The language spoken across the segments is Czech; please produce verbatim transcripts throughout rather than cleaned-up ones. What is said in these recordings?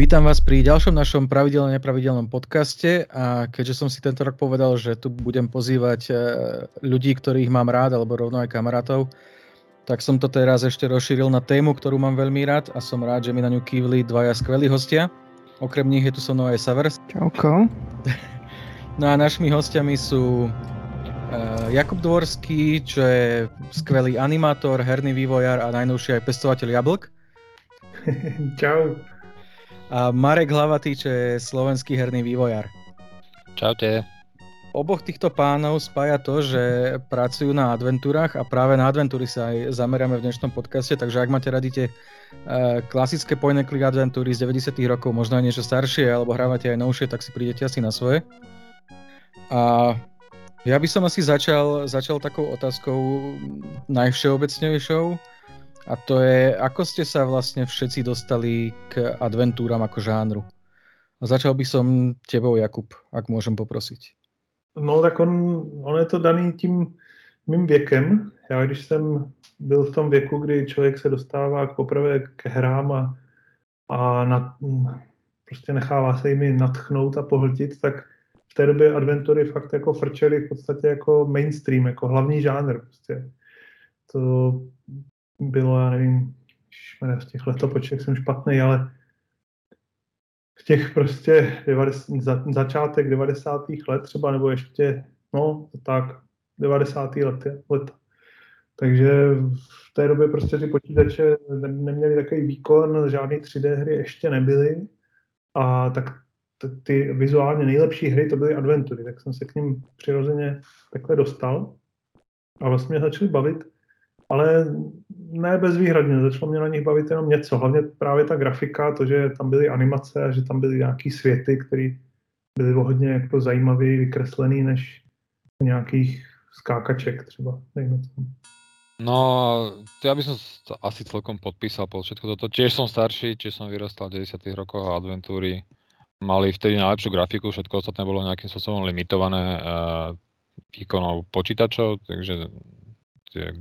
Vítam vás pri ďalšom našom pravidelne nepravidelnom podcaste a keďže som si tento rok povedal, že tu budem pozývať ľudí, ktorých mám rád, alebo rovno aj kamarátov, tak som to teraz ešte rozšíril na tému, ktorú mám veľmi rád a som rád, že mi na ňu kývli dvaja skvelí hostia. Okrem nich je tu so mnou aj Savers. Čauko. No a našimi hostiami sú Jakub Dvorský, čo je skvelý animátor, herný vývojár a najnovšie aj pestovateľ jablk. Čau. A Marek Hlavatý, čo je slovenský herný vývojár. Čaute. Oboch týchto pánov spája to, že pracujú na adventúrach a práve na adventúry sa aj zameriame v dnešnom podcaste, takže ak máte radíte klasické point and click adventúry z deväťdesiatych rokov, možno aj niečo staršie, alebo hrávate aj novšie, tak si prídete asi na svoje. A ja by som asi začal, začal takou otázkou najvšeobecnejšou. A to je, ako ste sa vlastne všetci dostali k adventúram ako žánru. A začal by som tebou, Jakub, ak môžem poprosiť. No tak on, on je to daný tím mým věkem. Já když jsem byl v tom věku, kdy člověk se dostává poprvé k hrám a, a na, prostě nechává se jimi nadchnout a pohltit, tak v té době adventury fakt jako frčely v podstatě jako mainstream, jako hlavní žánr prostě. To bylo, já nevím, v těch letopoček jsem špatný, ale v těch prostě devadesát, za, začátek devadesátých let třeba, nebo ještě, no tak, devadesátých lety, let. Takže v té době prostě ty počítače neměly takový výkon, žádné tři dé hry ještě nebyly a tak t- ty vizuálně nejlepší hry to byly adventury, tak jsem se k nim přirozeně takhle dostal a vlastně mě začaly bavit. Ale ne bezvýhradně, začalo mě na nich bavit jenom něco, hlavně právě ta grafika, to, že tam byly animace a že tam byly nějaký světy, které byly hodně jako zajímavý, vykreslený než nějakých skákaček třeba. No, ja by som asi celkom podpísal po všetko toto. Tiež som starší, tiež som vyrastal v deväťdesiatych rokoch a adventúry mali vtedy najlepšiu grafiku, všetko ostatné bolo nejakým spôsobom limitované výkonom počítačov, takže tie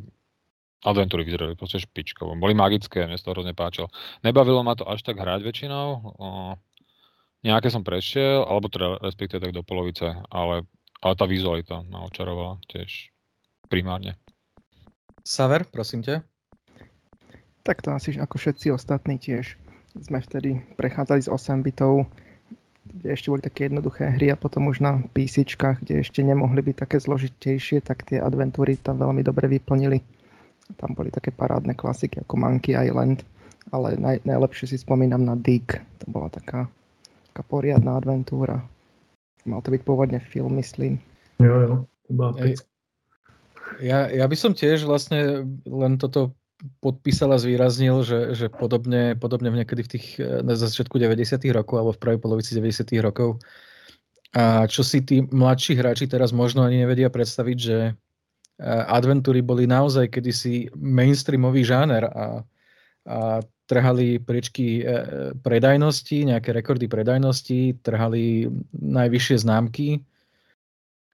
adventúry vyzerali proste špičkovo. Boli magické, mne to hrozne páčilo. Nebavilo ma to až tak hrať väčšinou. O, nejaké som prešiel, alebo teda respektíve tak do polovice, ale, ale tá vizualita ma očarovala tiež primárne. Saver, prosím ťa. Tak to asi ako všetci ostatní tiež. Sme vtedy prechádzali z osem bitov, kde ešte boli také jednoduché hry a potom už na písičkách, kde ešte nemohli byť také zložitejšie, tak tie adventúry tam veľmi dobre vyplnili. Tam boli také parádne klasiky ako Monkey Island, ale naj, najlepšie si spomínam na Dig. To bola taká, taká poriadna adventúra. Mal to byť pôvodne film, myslím. Jo, jo, to bola pecka. Ja, ja by som tiež vlastne len toto podpísal a zvýraznil, že, že podobne, podobne niekedy v tých, na začiatku deväťdesiatych rokov alebo v prvej polovici deväťdesiatych rokov. A čo si tí mladší hráči teraz možno ani nevedia predstaviť, že adventúry boli naozaj kedysi mainstreamový žáner a, a trhali priečky predajnosti, nejaké rekordy predajnosti, trhali najvyššie známky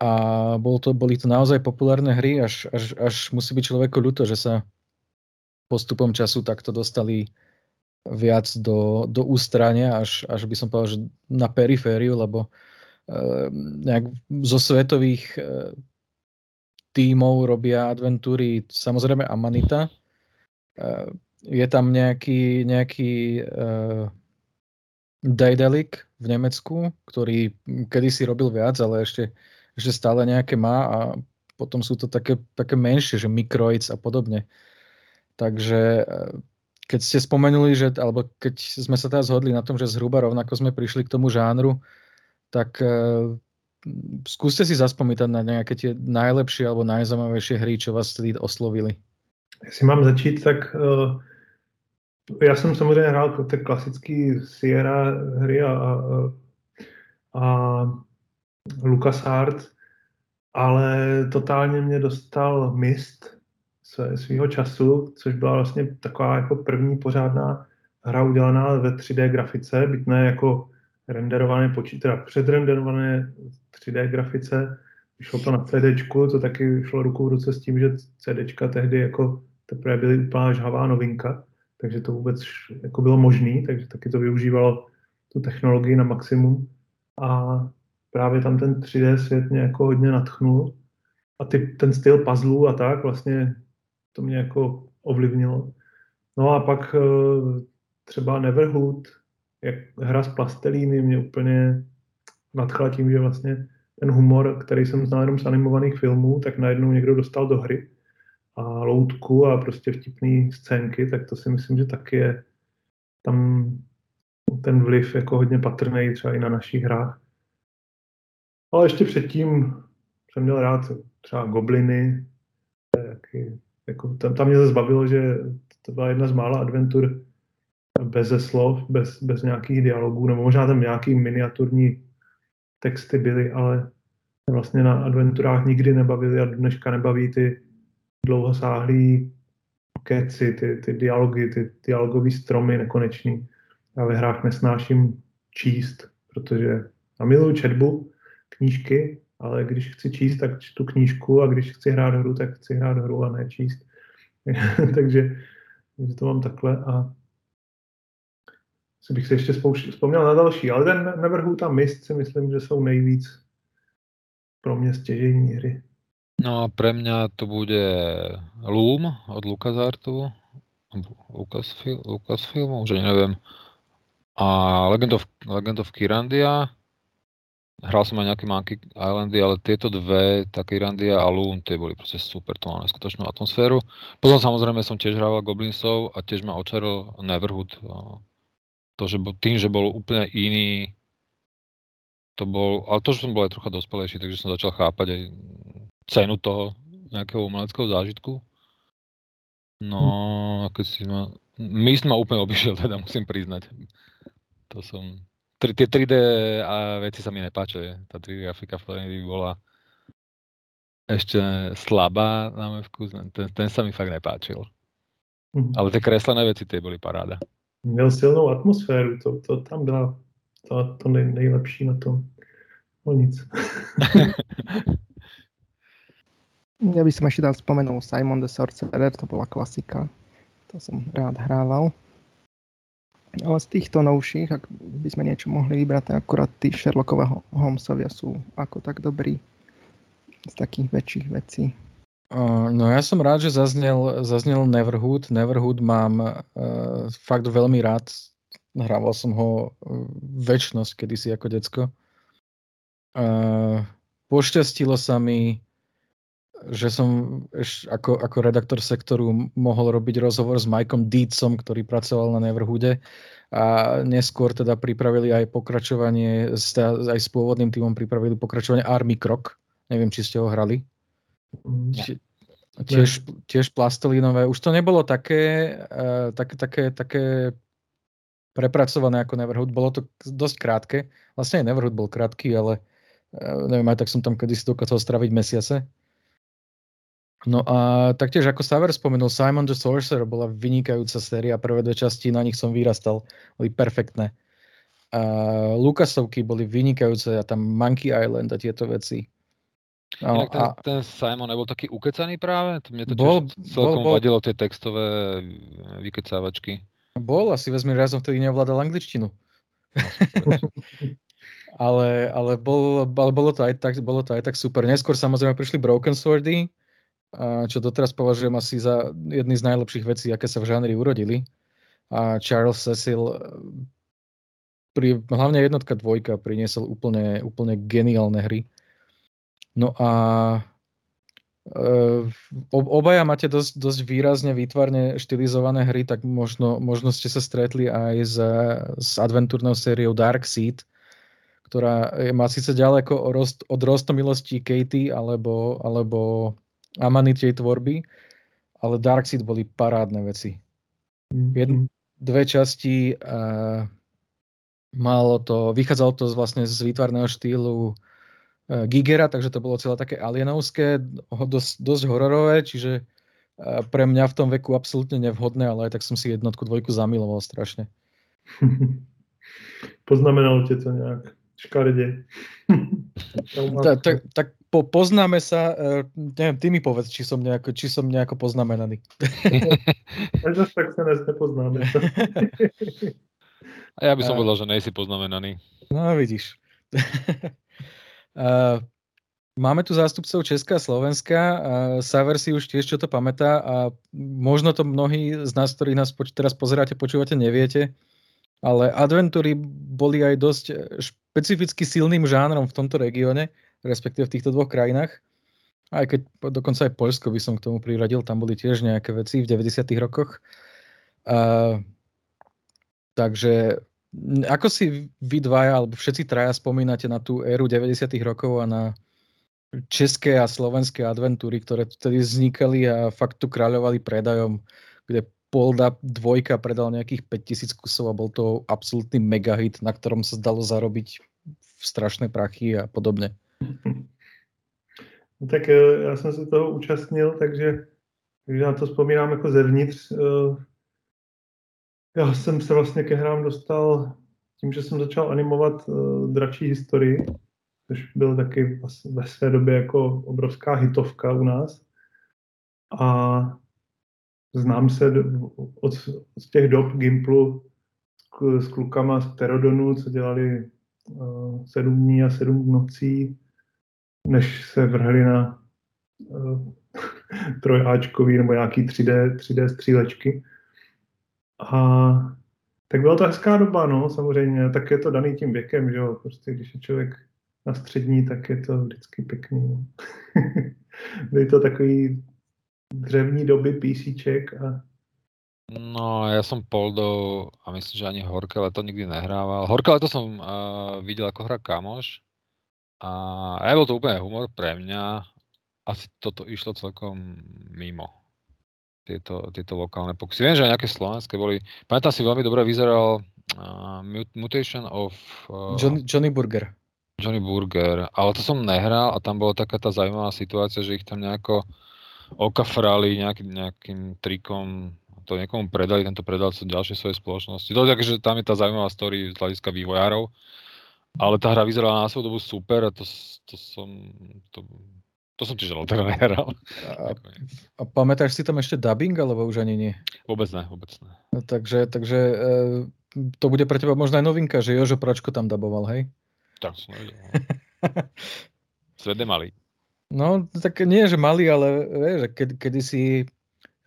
a bol to, boli to naozaj populárne hry, až, až, až musí byť človeku ľúto, že sa postupom času takto dostali viac do, do ústrania, až, až by som povedal, že na perifériu, lebo eh, nejak zo svetových eh, tímov robia adventúry, samozrejme Amanita. Je tam nejaký, nejaký uh, Daedalic v Nemecku, ktorý kedysi robil viac, ale ešte, ešte stále nejaké má a potom sú to také, také menšie, že Microids a podobne. Takže keď ste spomenuli, že, alebo keď sme sa teda zhodli na tom, že zhruba rovnako sme prišli k tomu žánru, tak uh, skúste si zaspomínať na nejaké tie najlepšie alebo najzaujímavejšie hry, čo vás tedy oslovili. Jestli mám začít, tak uh, já jsem samozřejmě hrál ty klasické Sierra hry a, a, a LucasArts, ale totálně mě dostal Myst svýho času, což byla vlastně taková jako první pořádná hra udělaná ve tri dé grafice, byť ne jako renderované počítače, teda předrenderované tri dé grafice, šlo to na CDčku, to taky šlo ruku v ruce s tím, že CDčka tehdy jako teprve byly úplná žhavá novinka, takže to vůbec jako bylo možný, takže taky to využívalo tu technologii na maximum a právě tam ten tři dé svět mě jako hodně nadchnul a ty, ten styl puzzlů a tak vlastně to mě jako ovlivnilo. No a pak třeba Neverhood, jak hra z plastelíny mě úplně nadchla tím, že vlastně ten humor, který jsem znal jenom z animovaných filmů, tak najednou někdo dostal do hry a loutku a prostě vtipný scénky, tak to si myslím, že taky je tam ten vliv jako hodně patrnej třeba i na našich hrách. Ale ještě předtím jsem měl rád třeba Gobliny, taky, jako, tam, tam mě to zbavilo, že to byla jedna z mála adventur beze slov, bez, bez nějakých dialogů, nebo možná tam nějaký miniaturní texty byly, ale vlastně na adventurách nikdy nebavily a dneška nebaví ty dlouhosáhlý keci, ty, ty dialogy, ty dialogové stromy nekonečný. Já ve hrách nesnáším číst, protože já miluju četbu, knížky, ale když chci číst, tak čtu knížku a když chci hrát hru, tak chci hrát hru a ne číst. Takže to mám takhle a si bych se ještě spouš- vzpomněl na další, ale ten Neverhood a Myst si myslím, že jsou nejvíc pro mě stěžejní hry. No a pre mňa to bude Loom od LucasArtu, Lucasfil- Lucasfilmu, už neviem, a Legend of, Legend of Kyrandia. Hral som aj nejaké Monkey Islandy, ale tieto dve, tá Kyrandia a Loom, tie boli proste super, to malo neskutočnú atmosféru. Potom samozrejme som tiež hrával Goblinsov a tiež ma očaril Neverhood. To, že bol, tým, že bol úplne iný, to bol, ale to, že som bol aj trocha dospelejší, takže som začal chápať aj cenu toho nejakého umeleckého zážitku. No, keď si ma... Myst ma úplne obišiel, teda musím priznať. To som... Tie tri dé a veci sa mi nepáčia. Tá tri dé grafika v Plenty bola ešte slabá na môj vkus. Ten, ten sa mi fakt nepáčil. Mm-hmm. Ale tie kreslené veci, tie boli paráda. Měl silnou atmosféru, to, to tam byla to, to nej, nejlepší na tom. No nic. Ja by som ešte dal spomenul Simon the Sorcerer, to bola klasika. To som rád hrával. Ale z týchto novších, ak by sme niečo mohli vybrať, tak akurát tí Sherlockova Holmesovia sú ako tak dobrí z takých väčších vecí. Uh, no ja som rád, že zaznel, zaznel Neverhood. Neverhood mám uh, fakt veľmi rád. Hrával som ho večnosť kedysi ako decko. Uh, pošťastilo sa mi, že som eš, ako, ako redaktor sektoru mohol robiť rozhovor s Mikeom Deetsom, ktorý pracoval na Neverhoode a neskôr teda pripravili aj pokračovanie, aj s pôvodným tímom pripravili pokračovanie Army Krok. Neviem, či ste ho hrali. Ja. Tiež, tiež plastelínové. Už to nebolo také, uh, také, také, také prepracované ako Neverhood. Bolo to dosť krátke. Vlastne aj Neverhood bol krátky, ale uh, neviem, aj tak som tam kedysi dokázal straviť mesiace. No a taktiež, ako Saver spomenul, Simon the Sorcerer bola vynikajúca séria. Prvé dve časti, na nich som vyrastal. Boli perfektné. A Lucasovky boli vynikajúce. A tam Monkey Island a tieto veci. No, ten, a... ten Simon nebol taký ukecaný práve? Mne to bol, tiež celkom bol, bol. vadilo tie textové vykecávačky. Bol, asi vezmi razom, vtedy neovládal angličtinu. ale ale, bol, ale bolo, to aj tak, bolo to aj tak super. Neskôr samozrejme prišli Broken Swordy, čo doteraz považujem asi za jedny z najlepších vecí, aké sa v žánri urodili. A Charles Cecil, pri, hlavne jednotka dvojka, priniesol úplne, úplne geniálne hry. No a e, obaja máte dosť, dosť výrazne výtvarne štylizované hry, tak možno, možno ste sa stretli aj s, s adventúrnou sériou Dark Seed, ktorá má síce ďaleko od roztomilostí Katy alebo... alebo Amanitej tvorby, ale Dark Seed boli parádne veci. Jedn, dve časti uh, malo to, vychádzalo to z, vlastne z výtvarného štýlu uh, Gigera, takže to bolo celé také alienovské, dosť, dosť hororové, čiže uh, pre mňa v tom veku absolútne nevhodné, ale aj tak som si jednotku, dvojku zamiloval strašne. Poznamenalo te to nejak škaredie. tak, tak, tak Po, poznáme sa, neviem, ty mi povedz, či som nejako, či som nejako poznamenaný. Až tak sa nás nepoznáme. A ja by som povedal, že nejsi poznamenaný. No vidíš. Máme tu zástupcov Česka a Slovenska. Saver si už tiež čo to pamätá a možno to mnohí z nás, ktorí nás poč- teraz pozeráte, počúvate, neviete, ale adventúry boli aj dosť špecificky silným žánrom v tomto regióne, respektíve v týchto dvoch krajinách. Aj keď dokonca aj Poľsko by som k tomu priradil, tam boli tiež nejaké veci v deväťdesiatych rokoch. A, takže ako si vy dvaja, alebo všetci traja spomínate na tú éru deväťdesiatych rokov a na české a slovenské adventúry, ktoré vtedy vznikali a fakt tu kráľovali predajom, kde Polda dvojka predal nejakých päťtisíc kusov a bol to absolútny megahit, na ktorom sa dalo zarobiť strašné prachy a podobne. No tak já jsem se toho účastnil, takže, takže na to vzpomínám jako zevnitř. Já jsem se vlastně ke hrám dostal tím, že jsem začal animovat Dračí historii, což byl taky ve své době jako obrovská hitovka u nás. A znám se od, od těch dob Gimplu s klukama z Pterodonu, co dělali sedm dní a sedm nocí, než se vrhli na uh, trojáčkový nebo nějaký tri dé, tri dé střílečky. A tak byla to hezká doba, no, samozřejmě. Tak je to daný tím věkem, že jo. Prostě když je člověk na střední, tak je to vždycky pěkný. Byly to takový dřevní doby písíček a... No, ja som Poldou a myslím, že ani Horké leto nikdy nehrával. Horké leto som uh, videl, ako hra kamoš. A aj bol to úplne humor pre mňa. Asi toto išlo celkom mimo. Tieto, tieto lokálne pokusy. Viem, že aj nejaké slovenské boli. Pamätám si, veľmi dobre vyzeral uh, Mutation of... Uh, Johnny, Johnny Burger. Johnny Burger. Ale to som nehral a tam bola taká tá zaujímavá situácia, že ich tam nejako okafrali nejaký, nejakým trikom. To niekomu predali, tento predal sú ďalšie svojej spoločnosti. To je také, že tam je tá zaujímavá story z hľadiska vývojárov. Ale tá hra vyzerala na svoju dobu super a to, to som to, to som tiež teda nehral. A, a pamätáš si tam ešte dubbing, alebo už ani nie? Vôbec ne, vôbec ne. No, takže, takže e, to bude pre teba možno aj novinka, že Jožo Pračko tam daboval, hej? Tak som nevedel. Svet nemalý. No, tak nie, že malý, ale vieš, keď, kedy si,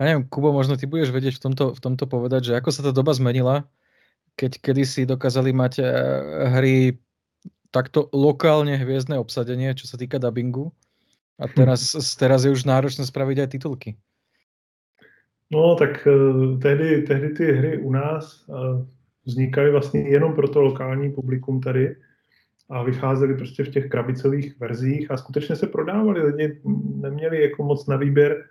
ja neviem, Kubo, možno ty budeš vedieť v tomto, v tomto povedať, že ako sa tá doba zmenila, keď kedysi dokázali mať e, hry takto lokálne hviezdne obsadenie, čo sa týka dabingu. A teraz, teraz je už náročné spraviť aj titulky. No, tak uh, tehdy, tehdy ty hry u nás uh, vznikaly vlastně jenom pro to lokální publikum tady a vycházely prostě v těch krabicových verzích a skutečně se prodávaly. Lidi neměli jako moc na výběr.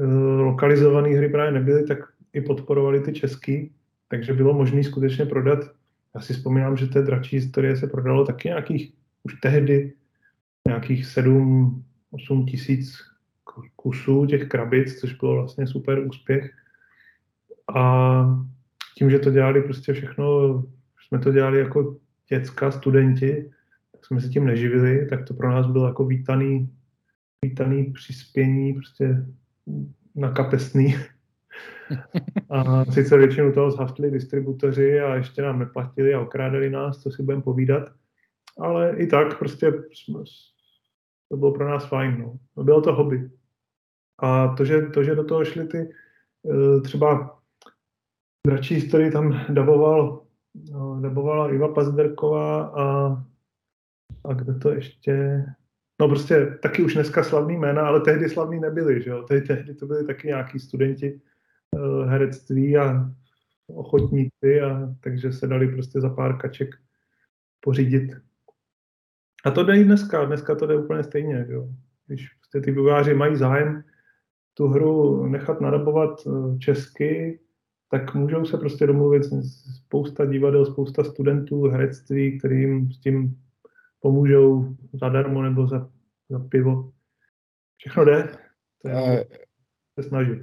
Uh, lokalizované hry právě nebyly, tak i podporovali ty český, takže bylo možné skutečně prodat. Já si vzpomínám, že té Dračí historie se prodalo taky nějakých, už tehdy, nějakých sedm osm tisíc kusů těch krabic, což bylo vlastně super úspěch. A tím, že to dělali prostě všechno, jsme to dělali jako děcka, studenti, tak jsme se tím neživili, tak to pro nás bylo jako vítaný, vítaný přispění, prostě nakapesný. A sice většinu toho zhaftili distributoři a ještě nám neplatili a okrádali nás, co si budeme povídat. Ale i tak prostě to bylo pro nás fajn. No. Bylo to hobby. A to, že, to, že do toho šli ty třeba Dračí historii tam daboval, dabovala Iva Pazderková a, a kde to ještě... No prostě taky už dneska slavný jména, ale tehdy slavný nebyli, že jo? Tehdy, tehdy to byli taky nějaký studenti uh, herectví a ochotníci, a takže se dali prostě za pár kaček pořídit. A to jde i dneska, dneska to jde úplně stejně, že jo? Když prostě ty vývojáři mají zájem tu hru nechat nadabovat uh, česky, tak můžou se prostě domluvit spousta divadel, spousta studentů herectví, kterým s tím pomôžou zadarmo nebo za, za pivo. Všechno jde. To je sa snažiť.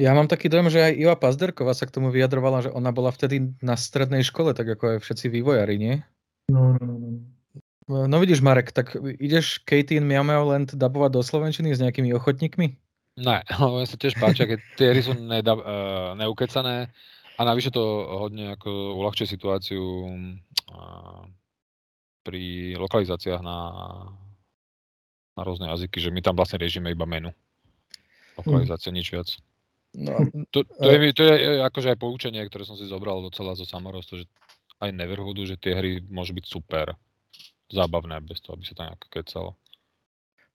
Ja mám taký dojem, že aj Iva Pazderková sa k tomu vyjadrovala, že ona bola vtedy na strednej škole, tak ako aj všetci vývojári, nie? No, no, no. No vidíš, Marek, tak ideš Katy in Meowland dabovať do slovenčiny s nejakými ochotníkmi? Ne, ale sa tiež páčia, keď tie hry sú nedab- neukecané A navyše to hodne ako uľahčuje situáciu pri lokalizáciách na, na rôzne jazyky, že my tam vlastne riešime iba menu. Lokalizácia, nič viac. No, to, to, je, to je akože aj poučenie, ktoré som si zobral docela zo samorostu, že aj Neverhoodu, že tie hry môžu byť super zábavné, bez toho, aby sa tam nejak kecalo.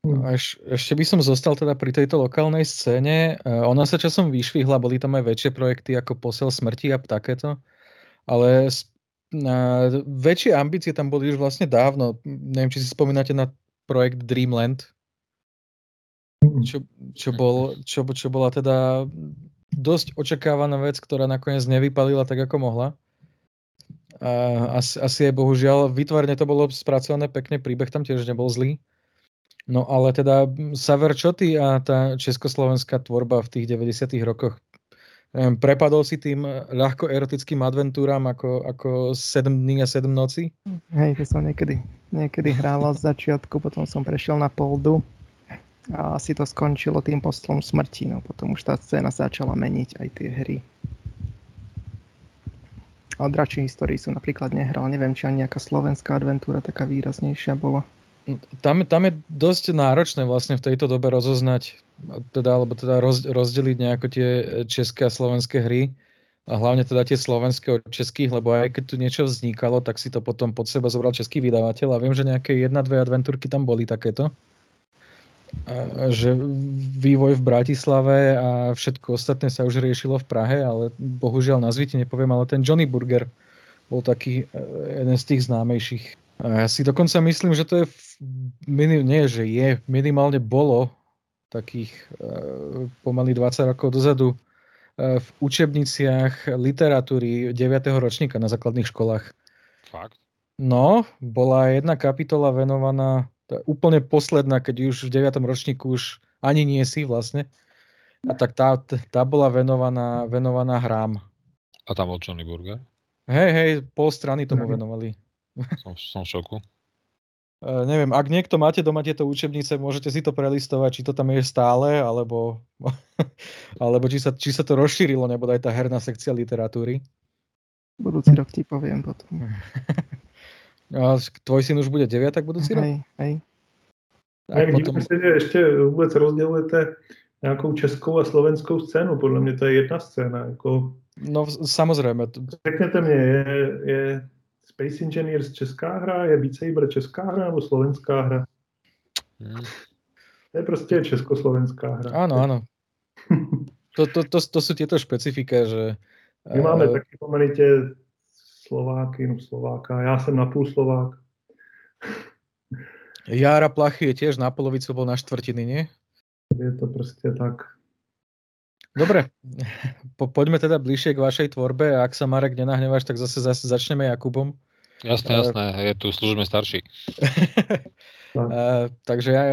No, až, ešte by som zostal teda pri tejto lokálnej scéne. Ona sa časom vyšvihla, boli tam aj väčšie projekty ako Posel smrti a takéto, ale väčšie ambície tam boli už vlastne dávno. Neviem, či si spomínate na projekt Dreamland, čo, čo, bol, čo, čo bola teda dosť očakávaná vec, ktorá nakoniec nevypalila tak, ako mohla. A asi, asi aj bohužiaľ, výtvarne to bolo spracované pekne, príbeh tam tiež nebol zlý. No ale teda Saver Čoty a tá československá tvorba v tých deväťdesiatych rokoch. Prepadol si tým ľahko erotickým adventúram ako, ako sedem dní a sedem nocí? Hej, to som niekedy, niekedy hral od začiatku, potom som prešiel na Poldu a asi to skončilo tým Poslom smrti. No potom už tá scéna začala meniť aj tie hry. A Dračí historii som napríklad nehral, neviem, či ani nejaká slovenská adventúra taká výraznejšia bola. Tam, tam je dosť náročné vlastne v tejto dobe rozoznať, teda, alebo teda roz, rozdeliť nejako tie české a slovenské hry, a hlavne teda tie slovenské od českých, lebo aj keď tu niečo vznikalo, tak si to potom pod seba zobral český vydavateľ a viem, že nejaké jedna, dve adventúrky tam boli takéto, a, že vývoj v Bratislave a všetko ostatné sa už riešilo v Prahe, ale bohužiaľ názvy ti nepoviem, ale ten Johnny Burger bol taký jeden z tých známejších. Ja si dokonca myslím, že to je, nie že je, minimálne bolo takých e, pomaly dvadsať rokov dozadu e, v učebniciach literatúry deviateho ročníka na základných školách. Fakt? No, bola jedna kapitola venovaná, úplne posledná, keď už v deviatom ročníku už ani nie si vlastne, a tak tá, tá bola venovaná, venovaná hrám. A tam bol Johnny Burger? Hej, hej, pol strany tomu mhm. venovali. Som, som v šoku. Uh, neviem, ak niekto máte doma tieto učebnice, môžete si to prelistovať, či to tam je stále, alebo, alebo či, sa, či sa to rozšírilo, nebodaj tá herná sekcia literatúry. Budúci rok ti poviem potom. A tvoj syn už bude deviatak, tak budúci rok? Hej, hej. Tak hej, potom... Vidíme, že ešte vôbec rozdielujete nejakou českou a slovenskou scénu, podľa mňa to je jedna scéna. Ako... No samozrejme. Řeknete mne, je... je... Space Engineers česká hra, je Beatsaber česká hra alebo slovenská hra? Hmm. To je proste československá hra. Áno, áno. to, to, to, to sú tieto špecifika, že... My uh, máme taky pomenite Slováky, no Slováka, ja som napúl Slovák. Jara Plachy je tiež na polovicu, bol na štvrtiny, nie? Je to proste tak... Dobre, po, poďme teda bližšie k vašej tvorbe a ak sa Marek nenahneváš, tak zase, zase začneme Jakubom. Jasné, jasné, je tu služme starší. uh, takže ja,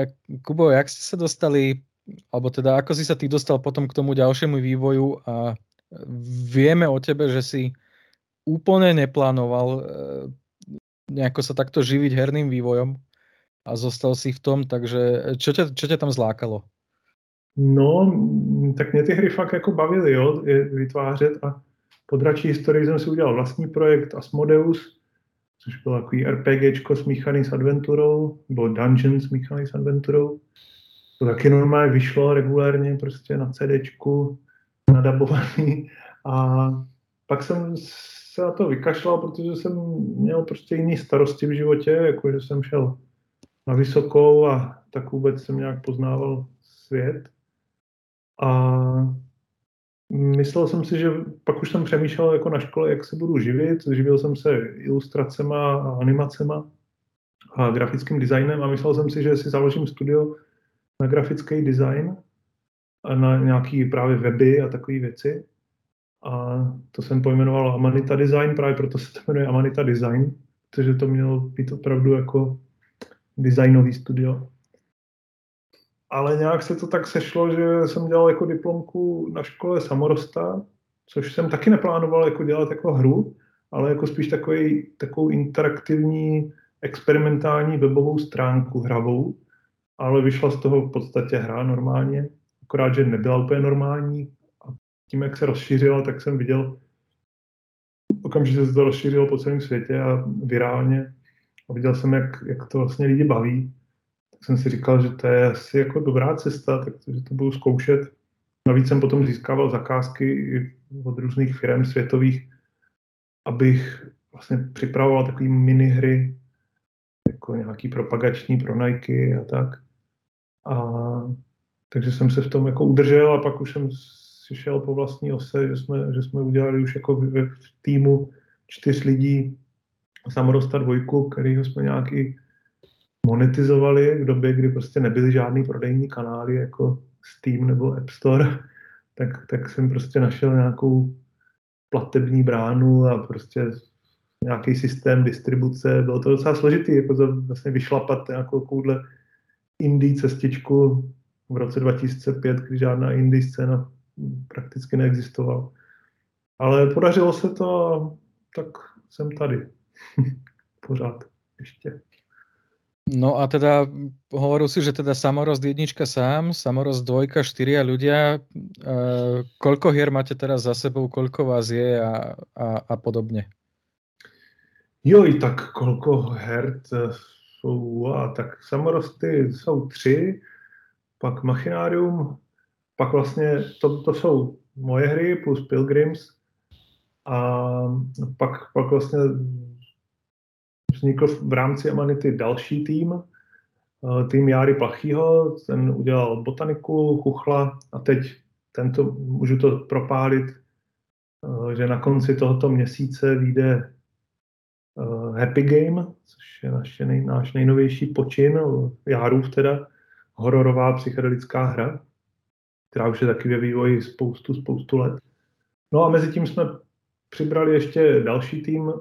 Kubo, jak ste sa dostali, alebo teda ako si sa ty dostal potom k tomu ďalšiemu vývoju a vieme o tebe, že si úplne neplánoval uh, nejako sa takto živiť herným vývojom a zostal si v tom, takže čo ťa, čo ťa tam zlákalo? No, tak mě ty hry fakt jako bavily, jo, vytvářet a po Dračí historii jsem si udělal vlastní projekt Asmodeus, což byl takový RPGčko smíchaný s adventurou, nebo Dungeon smíchaný s adventurou. To taky normálně vyšlo regulárně prostě na CDčku, nadabovaný a pak jsem se na to vykašlal, protože jsem měl prostě jiný starosti v životě, jako že jsem šel na vysokou a tak vůbec jsem nějak poznával svět. A myslel jsem si, že pak už jsem přemýšlel jako na škole, jak se budu živit. Živil jsem se ilustracema a animacema a grafickým designem a myslel jsem si, že si založím studio na grafický design a na nějaký právě weby a takové věci. A to jsem pojmenoval Amanita Design, právě proto se to jmenuje Amanita Design, protože to mělo být opravdu jako designový studio. Ale nějak se to tak sešlo, že jsem dělal jako diplomku na škole samorosta, což jsem taky neplánoval jako dělat jako hru, ale jako spíš takový, takovou interaktivní, experimentální webovou stránku hravou, ale vyšla z toho v podstatě hra normálně, akorát, že nebyla úplně normální a tím, jak se rozšířila, tak jsem viděl, okamžitě se to rozšířilo po celém světě a virálně. A viděl jsem, jak, jak to vlastně lidi baví. Tak jsem si říkal, že to je asi jako dobrá cesta, takže to budu zkoušet. Navíc jsem potom získával zakázky od různých firm světových, abych vlastně připravoval takové minihry, jako nějaký propagační pro Nike a tak. A takže jsem se v tom jako udržel a pak už jsem si šel po vlastní ose, že jsme, že jsme udělali už jako v, v týmu čtyř lidí Samorosta dvojku, kterýho jsme nějaký monetizovali v době, kdy prostě nebyly žádný prodejní kanály jako Steam nebo App Store, tak, tak jsem prostě našel nějakou platební bránu a prostě nějaký systém distribuce. Bylo to docela složitý, jako vlastně vyšlapat nějakou takovouhle indie cestičku v roce dva tisíce pět, když žádná indie scéna prakticky neexistovala. Ale podařilo se to, tak jsem tady. Pořád ešte. No a teda hovoril si, že teda Samorost jednička sám, Samorost dvojka, štyria ľudia. E, koľko hier máte teraz za sebou, koľko vás je a, a, a podobne? Joj, tak koľko her sú? A tak Samorosty sú tři, pak Machinárium, pak vlastne to, to sú moje hry plus Pilgrims a pak, pak vlastne vznikl v rámci Amanity další tým, tým Jary Plachyho, ten udělal botaniku, chuchla a teď tento, můžu to propálit, že na konci tohoto měsíce vyjde Happy Game, což je naš, nej, náš nejnovější počin, Járův teda, hororová psychedelická hra, která už je taky ve vývoji spoustu, spoustu let. No a mezi tím jsme přibrali ještě další tým,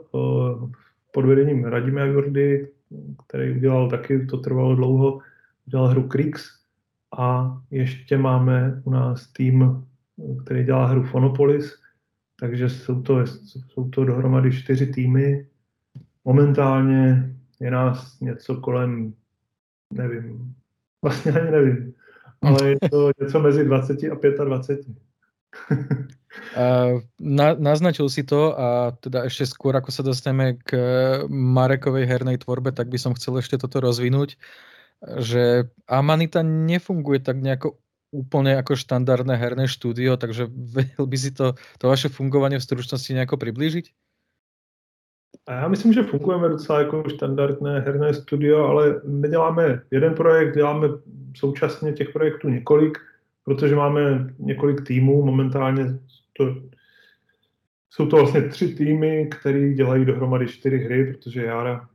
pod vedením Radima Jordy, který udělal taky, to trvalo dlouho, udělal hru Creaks a ještě máme u nás tým, který dělá hru Phonopolis, takže jsou to, jsou to dohromady čtyři týmy. Momentálně je nás něco kolem, nevím, vlastně ani nevím, ale je to něco mezi dvacet a dvacet pět. Uh, na, naznačil si to a teda ešte skôr, ako sa dostaneme k Marekovej hernej tvorbe, tak by som chcel ešte toto rozvinúť, že Amanita nefunguje tak nejako úplne ako štandardné herné štúdio, takže vedel by si to, to vaše fungovanie v stručnosti nejako priblížiť? Já myslím, že fungujeme docela jako štandardné herné studio, ale neděláme jeden projekt, děláme současně těch projektů několik, protože máme několik týmů, momentálně to, jsou to vlastně tři týmy, které dělají dohromady čtyři hry, protože Jára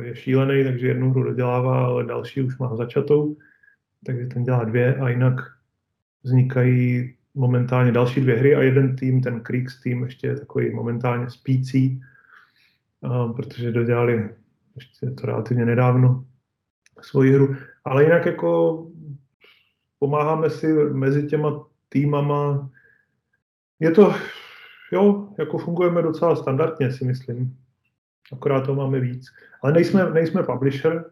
je šílený, takže jednu hru dodělává, ale další už má začatou, takže ten dělá dvě a jinak vznikají momentálně další dvě hry a jeden tým, ten Creaks tým, ještě je takový momentálně spící, protože dodělali ještě to relativně nedávno svoji hru, ale jinak jako pomáháme si mezi těma týmama. Je to, jo, jako fungujeme docela standardně, si myslím. Akorát to máme víc. Ale nejsme, nejsme publisher.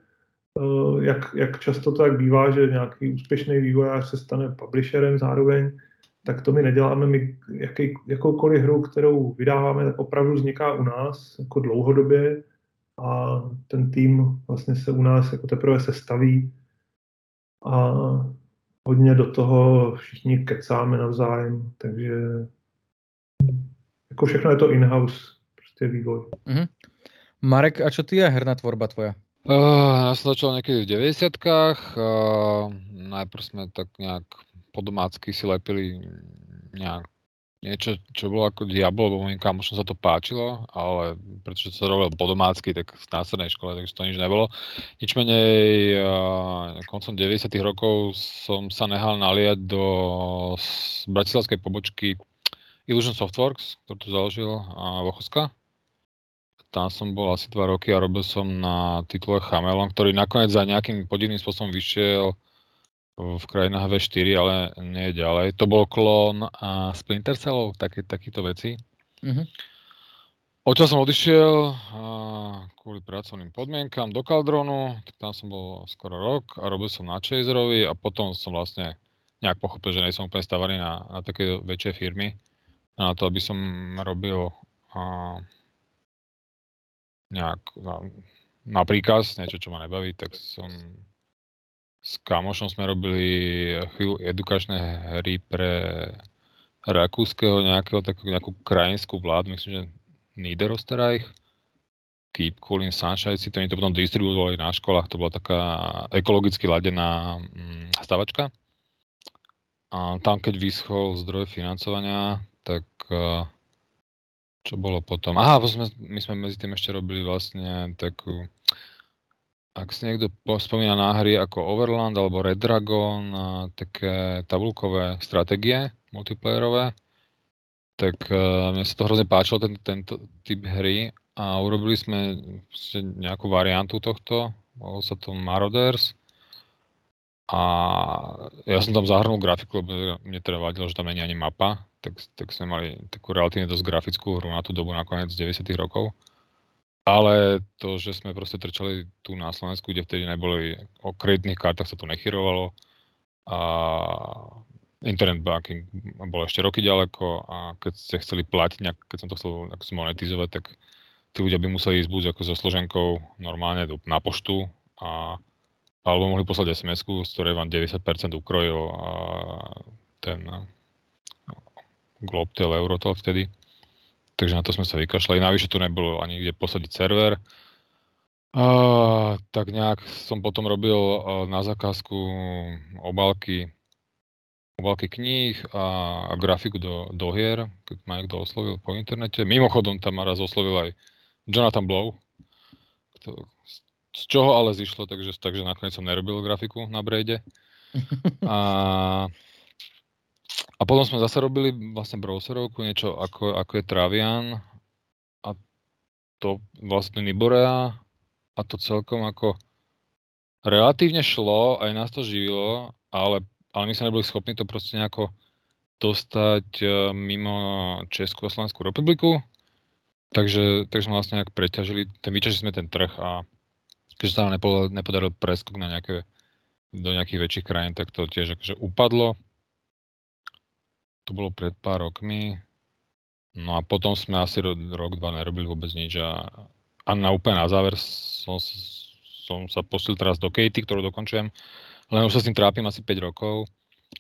Jak, jak často to tak bývá, že nějaký úspěšný vývojář se stane publisherem zároveň, tak to my neděláme. My jaký, jakoukoliv hru, kterou vydáváme, tak opravdu vzniká u nás jako dlouhodobě a ten tým vlastně se u nás jako teprve sestaví a hodně do toho všichni kecáme navzájem, takže jako všechno je to in-house, prostě vývoj. Mm-hmm. Marek, a čo ty je herná tvorba tvoja? Uh, ja som začal niekedy v deväťdesiatkách, uh, najprv sme tak nejak po domácky si lepili nejak niečo, čo bolo ako diablo, bo mojim kamošom sa to páčilo, ale pretože to sa robil po domácky, tak v následnej škole, takže to nič nebolo. Nič menej, uh, koncom deväťdesiatych rokov som sa nehal naliať do bratislavskej pobočky Illusion Softworks, ktorú tu založil uh, Vochoska. Tam som bol asi dva roky a robil som na titule Chameleon, ktorý nakoniec za nejakým podivným spôsobom vyšiel v krajinách vé štyri, ale nie ďalej. To bol klón a Splinter Cellov, také, takýto veci. Mm-hmm. Odtiaľ som odišiel kvôli pracovným podmienkam do Caldronu, tam som bol skoro rok a robil som na Chaserovi a potom som vlastne nejak pochopil, že nie som úplne stávaný na, na také väčšie firmy, na to, aby som robil a nejak na, na príkaz, niečo, čo ma nebaví, tak som s kamošom sme robili chvíľu edukačné hry pre rakúskeho nejakého, takú, nejakú krajinskú vládu, myslím, že Niederösterreich, Keep Cool in Sunshine, si to oni to potom distribuovali na školách, to bola taká ekologicky ladená stavačka. A tam, keď vyschol zdroj financovania, tak čo bolo potom? Aha, my sme medzi tým ešte robili vlastne takú, ak si niekto spomína na hry ako Overland alebo Red Dragon, také tabuľkové stratégie multiplayerové, tak mne sa to hrozne páčilo, ten, tento typ hry, a urobili sme nejakú variantu tohto, volalo sa to Marauders. A ja som tam zahrnul grafiku, lebo mne teda vadilo, že tam nie je ani mapa, tak, tak sme mali takú relatívne dosť grafickú hru na tú dobu, nakoniec z deväťdesiatych rokov. Ale to, že sme proste trčali tu na Slovensku, kde vtedy neboli, o kreditných kartách sa tu nechyrovalo a internet banking bol ešte roky ďaleko, a keď ste chceli platiť, nejak, keď som to chcel monetizovať, tak tí ľudia by museli ísť buď ako so složenkou normálne na poštu, a alebo mohli poslať es em esku, z ktorej vám deväťdesiat percent ukrojil a ten Globtel Eurotel vtedy. Takže na to sme sa vykašľali. Navyše tu nebolo ani kde posadiť server. A tak nejak som potom robil na zákazku obálky, obálky kníh a grafiku do, do hier, keď ma niekto oslovil po internete. Mimochodom tam ma raz oslovil aj Jonathan Blow, kto, z čoho ale zišlo, takže, takže nakoniec som nerobil grafiku na Braide. A, a potom sme zase robili vlastne browserovku, niečo ako, ako je Travian, a to vlastne Niborea, a to celkom ako relatívne šlo, aj nás to živilo, ale, ale my sme neboli schopní to proste nejako dostať mimo Českú a Slovenskú republiku, takže, takže vlastne nejak preťažili, ten, vyťažili sme ten trh, a keďže sa nám nepodaril preskok na nejaké, do nejakých väčších krajín, tak to tiež akože upadlo. To bolo pred pár rokmi. No a potom sme asi ro, rok, dva nerobili vôbec nič. A, a na úplne na záver som, som sa poslil teraz do Katy, ktorú dokončujem. Len už sa s tým trápim asi päť rokov,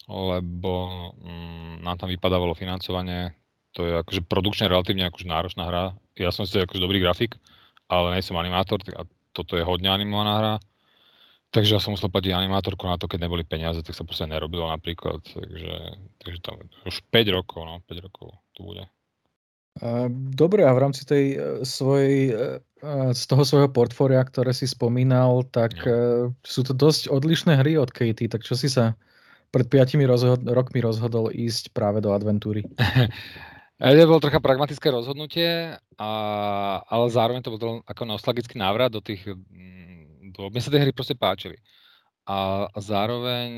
lebo mm, nám tam vypadávalo financovanie. To je akože produkčne relatívne akože náročná hra. Ja som si akože dobrý grafik, ale nie som animátor. A toto je hodne animovaná hra, takže ja som musel platiť animátorku na to, keď neboli peniaze, tak sa proste nerobilo napríklad, takže, takže tam už päť rokov, no, päť rokov to bude. Dobre, a v rámci tej svojej, z toho svojho portfória, ktoré si spomínal, tak no, sú to dosť odlišné hry od Katy, tak čo si sa pred piatimi rozhod- rokmi rozhodol ísť práve do adventúry? To bolo trocha pragmatické rozhodnutie, a, ale zároveň to bol ako nostalgický návrat do tých, do, mne sa tie hry proste páčili. A, a zároveň,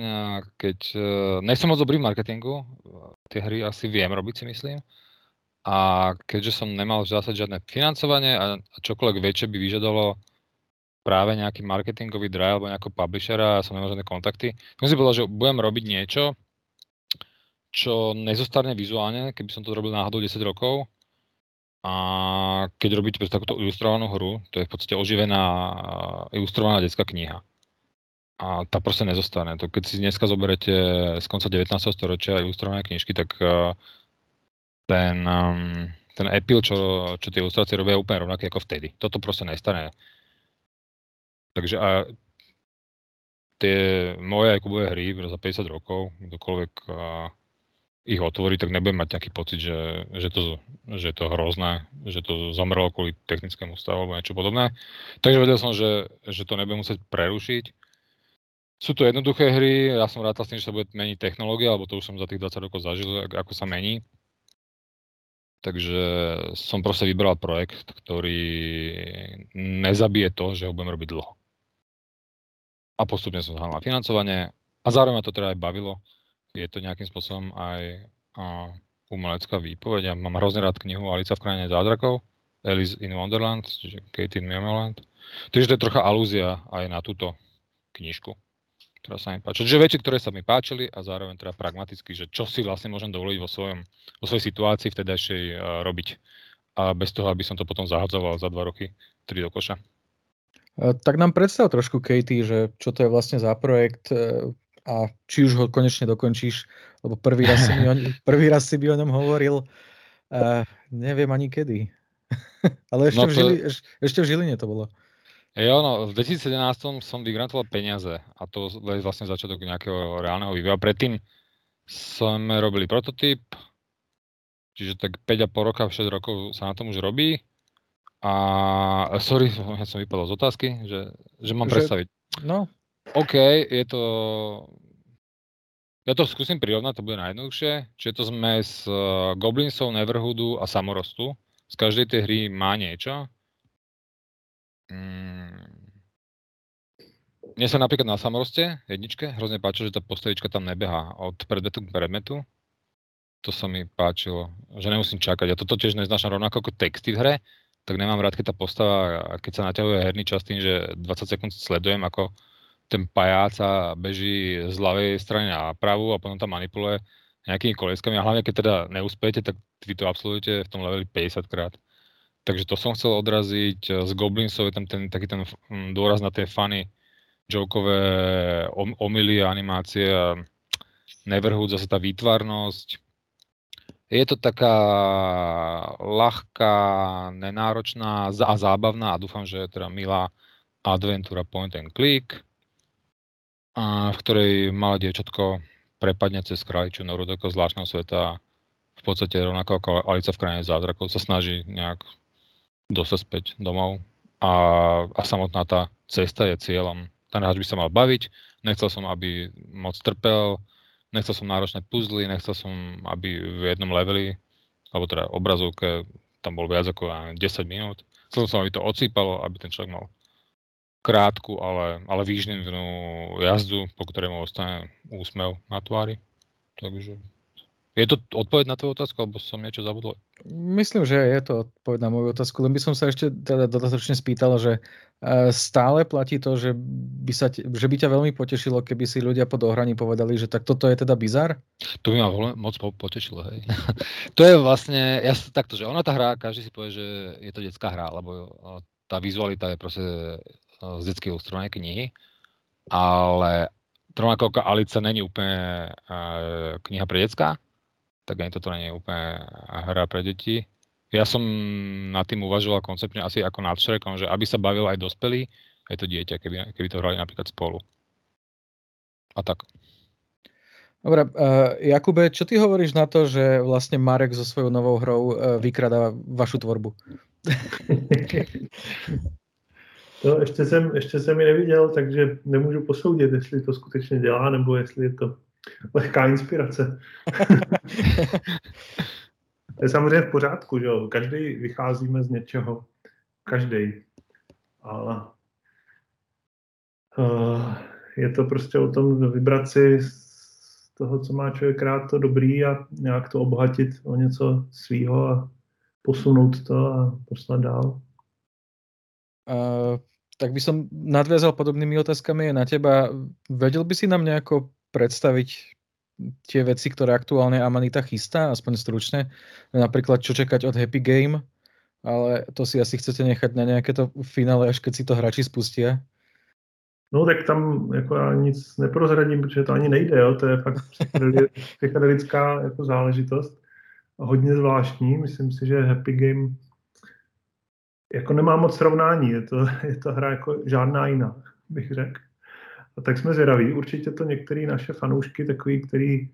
keď, nie som moc dobrý v marketingu, tie hry asi viem robiť, si myslím, a keďže som nemal v zásade žiadne financovanie a, a čokoľvek väčšie by vyžadalo práve nejaký marketingový drive alebo nejakého publishera, ja som nemal žiadne kontakty, tak si povedal, že budem robiť niečo, čo nezostarne vizuálne, keby som to robil náhodou desať rokov. A keď robíte takúto ilustrovanú hru, to je v podstate oživená ilustrovaná detská kniha. A tá proste nezostane. To keď si dneska zoberete z konca devätnásteho storočia ilustrované knižky, tak ten, ten appeal, čo, čo tie ilustrácie robia, je úplne rovnaký ako vtedy. Toto proste nestane. Takže a tie moje Jakubové hry za päťdesiat rokov, kdokoľvek ich otvorí, tak nebudem mať nejaký pocit, že, že, to, že to hrozné, že to zomrelo kvôli technickému stavu alebo niečo podobné. Takže vedel som, že, že to nebudem musieť prerušiť. Sú to jednoduché hry, ja som rátal s tým, že sa bude meniť technológia, alebo to už som za tých dvadsať rokov zažil, ako sa mení. Takže som proste vybral projekt, ktorý nezabije to, že ho budem robiť dlho. A postupne som zháňal financovanie a zároveň ma to teda aj bavilo. Je to nejakým spôsobom aj uh, umelecká výpoveď. Ja mám hrozne rád knihu Alica v krajine zázrakov, Alice in Wonderland, čiže Katy in Wonderland. Takže to je trocha alúzia aj na túto knižku, ktorá sa mi páčila. Čiže veci, ktoré sa mi páčili, a zároveň teda pragmaticky, že čo si vlastne môžem dovoliť vo svojom, vo svojej situácii vtedajšej uh, robiť. a bez toho, aby som to potom zahadzoval za dva roky, tri do koša. Tak nám predstav trošku, Katy, že čo to je vlastne za projekt a či už ho konečne dokončíš, lebo prvý raz si mi o, prvý raz si mi o ňom hovoril, uh, neviem ani kedy. Ale ešte, no to... v Žili, eš, ešte v Žiline to bolo. Jo, no, v dvetisíc sedemnásť som vygrantoval peniaze a to je vlastne začiatok nejakého reálneho vývoja. Predtým sme robili prototyp, čiže tak päť a pol roka, šesť rokov sa na tom už robí. A sorry, ja som vypadol z otázky, že, že mám že, predstaviť. No. OK, je to... Ja to skúsim prirovnať, to bude najjednoduchšie. Čiže to sme z Goblinsov, Neverhoodu a Samorostu. Z každej tej hry má niečo. Mm. Mne sa napríklad na Samoroste, jedničke, hrozne páčilo, že tá postavička tam nebehá od predmetu k predmetu. To sa mi páčilo, že nemusím čakať. Ja toto tiež neznášam rovnako ako texty v hre, tak nemám rád, keď tá postava, keď sa naťahuje herný čas tým, že dvadsať sekúnd sledujem, ako ten pajáca beží z ľavej strany na pravú a potom tam manipuluje nejakými koleskami. A hlavne, keď teda neúspejete, tak vy to absolvujete v tom leveli päťdesiatkrát. Takže to som chcel odraziť. Z Goblinsov je tam ten, taký ten dôraz na tie funny, jokeové omily a animácie. Neverhood, zase tá výtvarnosť. Je to taká ľahká, nenáročná a zábavná a dúfam, že je teda milá adventúra point and click, a v ktorej malé dievčatko prepadne cez králičiu noru do takého zvláštneho sveta. V podstate rovnako ako Alica v krajine zázrakov sa snaží nejak dostať späť domov a, a samotná tá cesta je cieľom. Ten hráč by sa mal baviť, nechcel som, aby moc trpel, nechcel som náročné puzzly, nechcel som, aby v jednom leveli, alebo teda obrazovke, tam bol viac ako desať minút. Chcel som, aby to odsýpalo, aby ten človek mal krátku, ale, ale výživnú jazdu, po ktorej mu ostane úsmev na tvári. Takže je to odpoveď na tvoju otázku, alebo som niečo zabudol? Myslím, že je to odpoveď na moju otázku, len by som sa ešte teda dodatočne spýtal, že stále platí to, že by, sa, že by ťa veľmi potešilo, keby si ľudia po dohraní povedali, že tak toto je teda bizar? To by ma moc potešilo, hej. To je vlastne, ja takto, že ona tá hra, každý si povie, že je to detská hra, lebo tá vizualita je proste z detskej ilustrovnej knihy, ale Trnákovka Alica není úplne kniha pre decká, tak ani toto nie je úplne hra pre deti. Ja som nad tým uvažoval konceptne asi ako nad Shrekom, že aby sa bavil aj dospelý, aj to dieťa, keby, keby to hrali napríklad spolu. A tak. Dobre, uh, Jakube, čo ty hovoríš na to, že vlastne Marek so svojou novou hrou uh, vykrada vašu tvorbu? No, ještě jsem, ještě jsem ji neviděl, takže nemůžu posoudit, jestli to skutečně dělá, nebo jestli je to lehká inspirace. To je samozřejmě v pořádku, že jo? Každý vycházíme z něčeho. Každý. A je to prostě o tom vybrat si z toho, co má člověk rád, to dobrý a nějak to obohatit o něco svýho a posunout to a poslat dál. Uh, tak by som nadviazal podobnými otázkami na teba. Vedel by si nám nejako predstaviť tie veci, ktoré aktuálne Amanita chystá, aspoň stručne? Napríklad, čo čakať od Happy Game, ale to si asi chcete nechať na nejaké to finále, až keď si to hráči spustia. No tak tam jako já nic neprozradím, protože to ani nejde, jo? To je fakt psychedelická jako záležitost. Hodně zvláštní, myslím si, že Happy Game jako nemá moc srovnání, je to, je to hra jako žádná jiná, bych řekl. A tak jsme zvědaví. Určitě to některé naše fanoušky, takový, který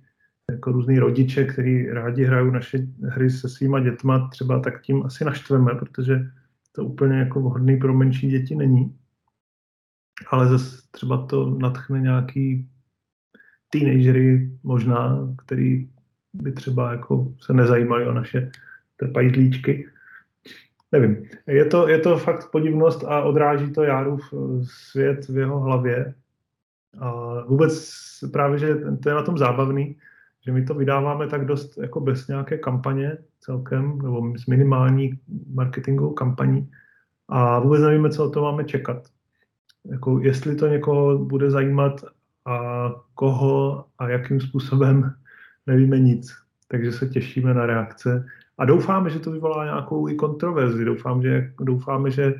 jako různý rodiče, který rádi hrajou naše hry se svýma dětma, třeba tak tím asi naštveme, protože to úplně jako vhodný pro menší děti není. Ale zase třeba to nadchne nějaký teenagery možná, který by třeba jako se nezajímali o naše trpajdlíčky. Nevím, je to, je to fakt podivnost a odráží to Járův svět v jeho hlavě. A vůbec právě, že to je na tom zábavný, že my to vydáváme tak dost jako bez nějaké kampaně celkem, nebo s minimální marketingovou kampaní a vůbec nevíme, co o to máme čekat. Jako, jestli to někoho bude zajímat a koho a jakým způsobem, nevíme nic. Takže se těšíme na reakce A doufáme, že to vyvolá nějakou i kontroverzi. Doufám, že, doufáme, že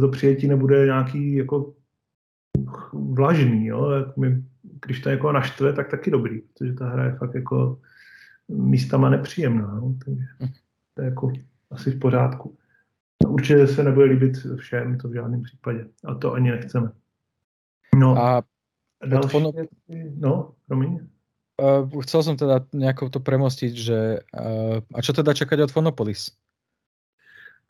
to přijetí nebude nějaký jako vlažný. Jo? Když to jako naštve, tak taky dobrý, protože ta hra je fakt jako místama nepříjemná. Jo? Takže to je jako asi v pořádku. Určitě se nebude líbit všem, to v žádném případě. A to ani nechceme. No a další... Fono... No, promiň. Uh, chcel som teda nejako to premostiť, že... Uh, a čo teda čakať od Phonopolis?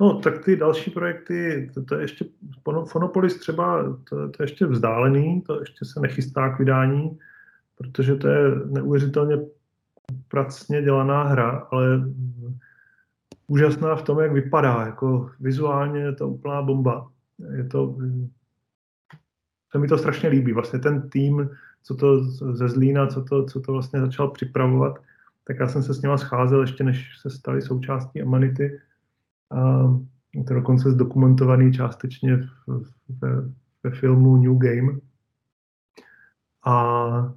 No, tak ty další projekty, to, to je ještě... Phonopolis třeba, to, to je ještě vzdálený, to ještě se nechystá k vydání, protože to je neuvěřitelně pracně dělaná hra, ale úžasná v tom, jak vypadá. Jako vizuálně je to úplná bomba. Je to... To mi to strašně líbí. Vlastně ten tým, co to ze Zlína, co to, co to vlastně začal připravovat, tak já jsem se s nima scházel ještě, než se stali součástí Amanity. A je to dokonce zdokumentovaný částečně ve filmu New Game. A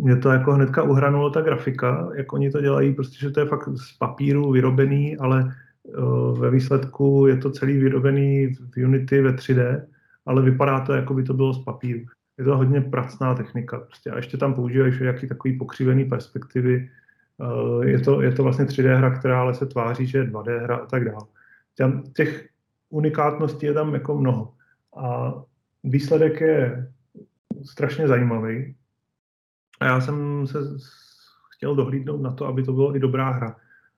mě to jako hnedka uhranulo ta grafika, jak oni to dělají, protože to je fakt z papíru vyrobený, ale uh, ve výsledku je to celý vyrobený v Unity ve tři dé, ale vypadá to, jako by to bylo z papíru. Je to hodně pracná technika. Prostě. A ještě tam používají všelijaký takový pokřivený perspektivy. Je to, je to vlastně tři dé hra, která ale se tváří, že je dva dé hra a tak dále. Těch unikátností je tam jako mnoho. A výsledek je strašně zajímavý. A já jsem se chtěl dohlídnout na to, aby to bylo i dobrá hra.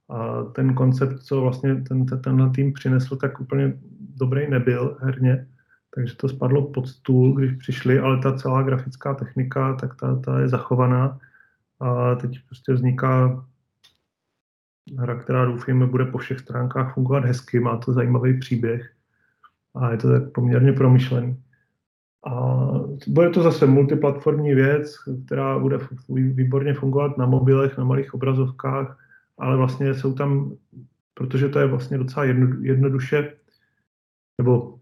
A ten koncept, co vlastně ten, ten, tenhle tým přinesl, tak úplně dobrý nebyl herně. Takže to spadlo pod stůl, když přišli, ale ta celá grafická technika, tak ta, ta je zachovaná a teď prostě vzniká hra, která doufáme bude po všech stránkách fungovat hezky, má to zajímavý příběh a je to tak poměrně promyšlený. A bude to zase multiplatformní věc, která bude výborně fungovat na mobilech, na malých obrazovkách, ale vlastně jsou tam, protože to je vlastně docela jednoduše, nebo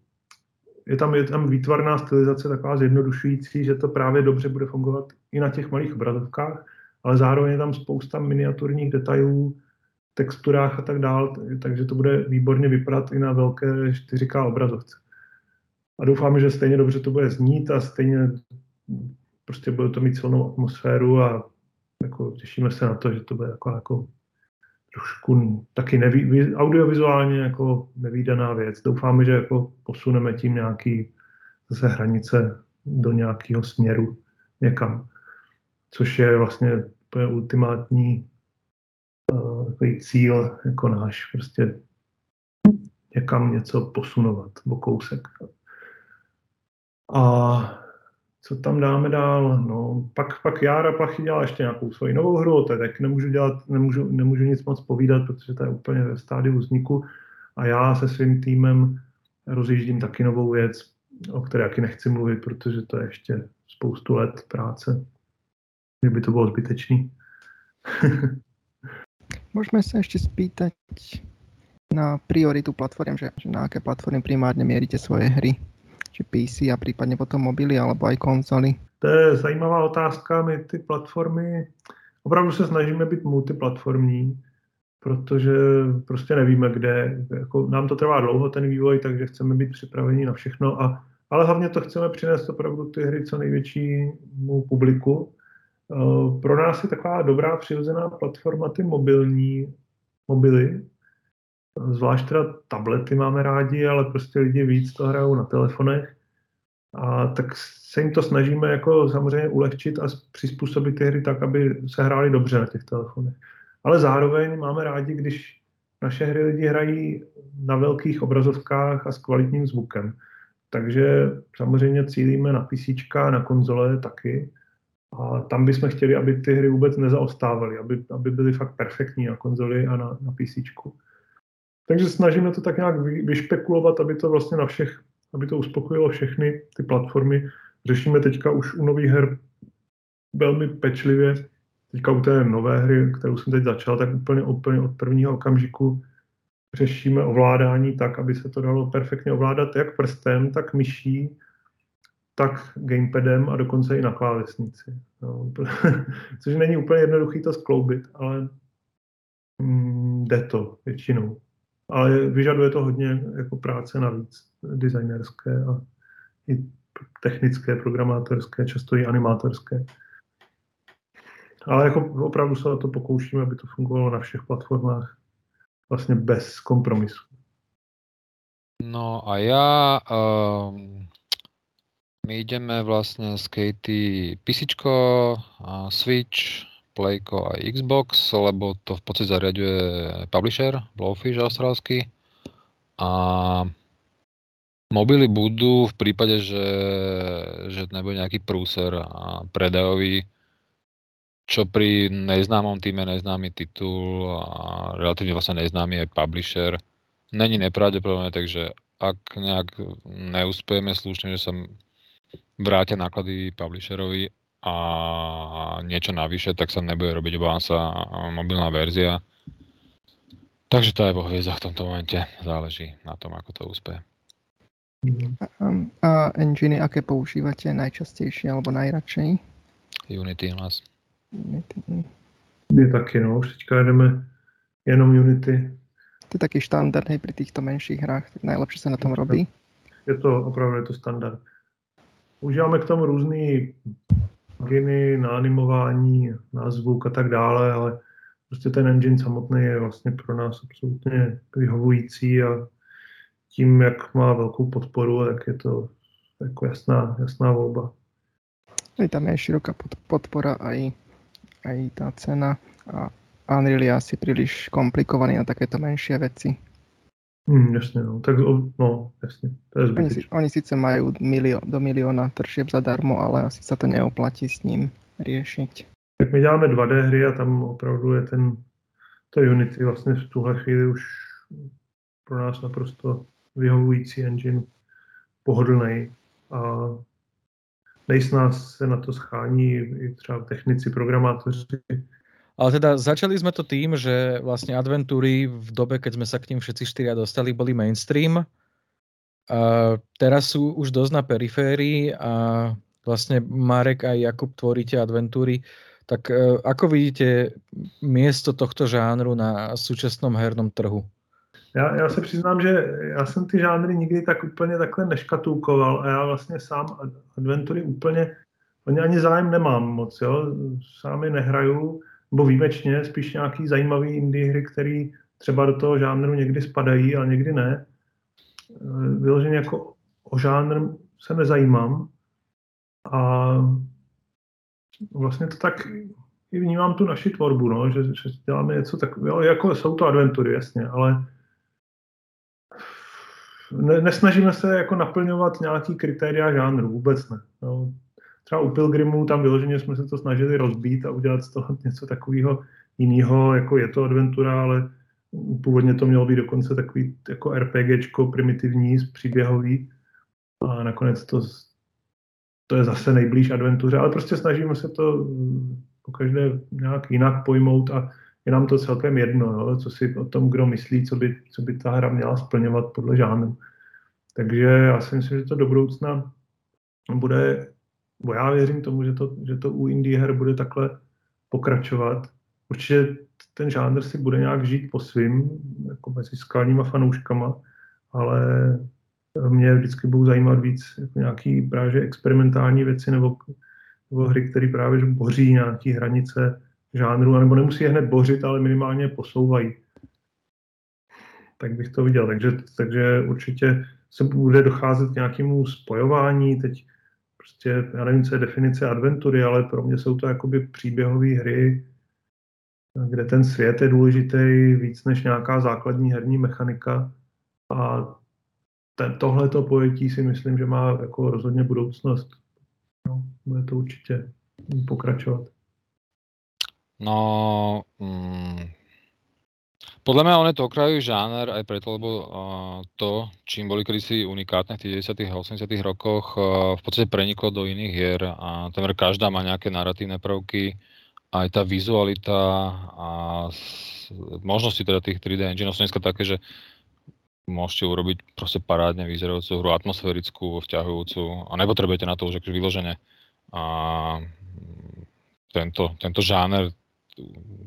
Je tam, je tam výtvarná stylizace taková zjednodušující, že to právě dobře bude fungovat i na těch malých obrazovkách, ale zároveň je tam spousta miniaturních detailů, texturách a tak dále, takže to bude výborně vypadat i na velké čtyři ká obrazovce. A doufám, že stejně dobře to bude znít a stejně prostě bude to mít silnou atmosféru a jako těšíme se na to, že to bude jako, jako trošku taky neví, audiovizuálně jako nevídaná věc. Doufáme, že jako posuneme tím nějaký zase hranice do nějakého směru někam, což je vlastně to je ultimátní uh, takový cíl jako náš, prostě někam něco posunovat o kousek. A co tam dáme dál? No, pak, pak Jara Plachy dělá ještě nějakou svoji novou hru, to je tak nemůžu dělat, nemůžu, nemůžu nic moc povídat, protože to je úplně ve stádiu vzniku a já se svým týmem rozjíždím taky novou věc, o které taky nechci mluvit, protože to je ještě spoustu let práce, kdyby to bylo zbytečný. Můžeme se ještě spýtať na prioritu platform, že na jaké platformy primárně měříte svoje hry? Či pé cé a prípadne potom mobily alebo aj konzoly? To je zajímavá otázka. My ty platformy, opravdu se snažíme být multiplatformní, protože prostě nevíme, kde. Jako nám to trvá dlouho ten vývoj, takže chceme být připraveni na všechno. A, ale hlavně to chceme přinést opravdu ty hry co největšímu publiku. Pro nás je taková dobrá přirozená platforma ty mobilní mobily. Zvlášť teda tablety máme rádi, ale prostě lidi víc to hrajou na telefonech. A tak se jim to snažíme jako samozřejmě ulehčit a přizpůsobit ty hry tak, aby se hrály dobře na těch telefonech. Ale zároveň máme rádi, když naše hry lidi hrají na velkých obrazovkách a s kvalitním zvukem. Takže samozřejmě cílíme na PCčka, na konzole taky. A tam bychom chtěli, aby ty hry vůbec nezaostávaly, aby, aby byly fakt perfektní na konzoli a na, na PCčku. Takže snažíme to tak nějak vyšpekulovat, aby to vlastně na všech, aby to uspokojilo všechny ty platformy. Řešíme teďka už u nových her velmi pečlivě. Teďka u té nové hry, kterou jsem teď začal, tak úplně, úplně od prvního okamžiku řešíme ovládání tak, aby se to dalo perfektně ovládat jak prstem, tak myší, tak gamepadem a dokonce i na klávesnici. No, což není úplně jednoduchý to skloubit, ale... jde to většinou. Ale vyžaduje to hodně jako práce navíc, designerské a i technické, programátorské, často i animátorské. Ale jako opravdu se na to pokoušíme, aby to fungovalo na všech platformách vlastně bez kompromisu. No a ja, um, my ideme vlastne z Katy písičko, Switch, Playko a Xbox, lebo to v podstate zariaďuje publisher, Blowfish australský. A mobily budú v prípade, že, že nebude nejaký prúser predajový, čo pri neznámom týme neznámy titul a relatívne vlastne neznámy aj publisher. Není nepravdepodobné, takže ak nejak neúspejeme slušne, že sa vrátia náklady publisherovi a niečo navyše, tak sa nebude robiť, obávam sa, mobilná verzia. Takže to aj vo hviezdach v tomto momente záleží na tom, ako to úspeje. A enginy, aké používate najčastejšie alebo najradšej? Unity nás. Unity. Je taky, no, všetká jdeme jenom Unity. To je taký štandard, hej, pri týchto menších hrách, tak najlepšie sa na tom robí. Je to opravdu, je to standard. Užíváme k tomu různý pluginy na animování, na zvuk a tak dále, ale prostě ten engine samotný je vlastně pro nás absolutně vyhovující a tím, jak má velkou podporu, tak je to jako jasná, jasná volba. Hej, tam je široká podpora a i, a i tá cena. A Unreal je asi príliš komplikovaný na takéto menšie veci. Mm, jasne, no. Tak, no, jasne. To je oni, oni síce majú milión, do milióna tržieb zadarmo, ale asi sa to neoplatí s ním riešiť. Tak my dáme dva dé hry a tam opravdu je ten, to Unity vlastne v tuhle chvíli už pro nás naprosto vyhovující engine, pohodlnej a nejsnáz se na to schání i třeba technici, programátoři. Ale teda začali sme to tým, že vlastne adventúry v dobe, keď sme sa k nim všetci štyria dostali, boli mainstream. A teraz sú už dosť na periférii a vlastne Marek a Jakub tvoríte adventúry. Tak ako vidíte miesto tohto žánru na súčasnom hernom trhu? Ja, ja sa priznám, že ja som ty žánry nikdy tak úplne takhle neškatulkoval a ja vlastne sám adventúry úplne, ani zájem nemám moc, jo? Sám je nehrajú. Nebo výjimečně spíš nějaký zajímavý indie hry, který třeba do toho žánru někdy spadají, ale někdy ne. Vyloženě jako o žánr se nezajímám a vlastně to tak i vnímám tu naši tvorbu, no, že, že děláme něco takového, jako jsou to adventury, jasně, ale ne, nesnažíme se jako naplňovat nějaký kritéria žánru, vůbec ne. No. Třeba u Pilgrimů tam vyloženě jsme se to snažili rozbít a udělat z toho něco takového jiného, jako je to adventura, ale původně to mělo být dokonce takový jako RPGčko primitivní, příběhový a nakonec to, to je zase nejblíž adventuře, ale prostě snažíme se to pokaždé nějak jinak pojmout a je nám to celkem jedno, jo, co si o tom kdo myslí, co by, co by ta hra měla splňovat podle žánru. Takže já si myslím, že to do budoucna bude. Bo já věřím tomu, že to, že to u indie her bude takhle pokračovat. Určitě ten žánr si bude nějak žít po svým, jako mezi skalníma fanouškama, ale mě vždycky budou zajímat víc jako nějaký právě experimentální věci nebo, nebo hry, které právě boří nějaké hranice žánru, nebo nemusí je hned bořit, ale minimálně posouvají. Tak bych to viděl. Takže, takže určitě se bude docházet k nějakému spojování teď. Prostě, já nevím, co je definice adventury, ale pro mě jsou to jakoby příběhové hry, kde ten svět je důležitý víc než nějaká základní herní mechanika. A tohleto pojetí si myslím, že má jako rozhodně budoucnost. No, bude to určitě pokračovat. No, mm, podle mňa on je to okrajový žáner aj preto, lebo uh, to, čím boli kedysi unikátne v tých deväťdesiatych a osemdesiatych rokoch, uh, v podstate preniklo do iných hier a témer každá má nejaké narratívne prvky, aj tá vizualita a s, možnosti teda tých tri dé engine sú dneska také, že môžete urobiť proste parádne vyzerajúcu hru, atmosférickú, vťahujúcu a nepotrebujete na to už akože vyložené a tento, tento žáner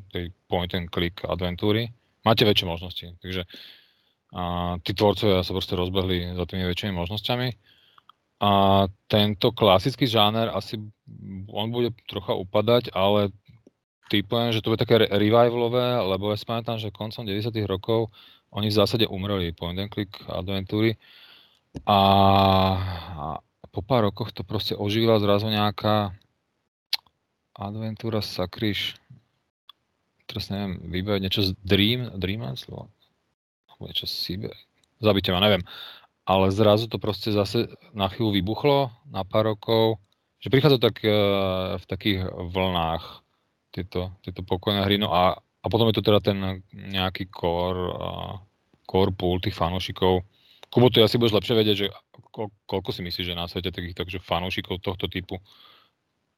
tej point and click adventúry. máte väčšie možnosti. Takže a, tí tvorcovia sa proste rozbehli za tými väčšími možnosťami. A tento klasický žáner asi, on bude trocha upadať, ale typujem, že to bude také revivalové, lebo ja spamätám, že koncom deväťdesiatych rokov oni v zásade umreli po jeden klik adventúry. A, a po pár rokoch to proste oživila zrazu nejaká adventúra sakriš. Teraz neviem, vybaviť niečo z Dream, Dreamland slovo? Alebo niečo z Siberia? Zabite ma, neviem. Ale zrazu to proste zase na chvíľu vybuchlo, na pár rokov, že prichádza tak e, v takých vlnách tieto, tieto pokojné hry, no a, a potom je to teda ten nejaký core, core pool tých fanúšikov. Kubo, ty asi budeš lepšie vedieť, že ko, koľko si myslíš, že na svete takých takže fanúšikov tohto typu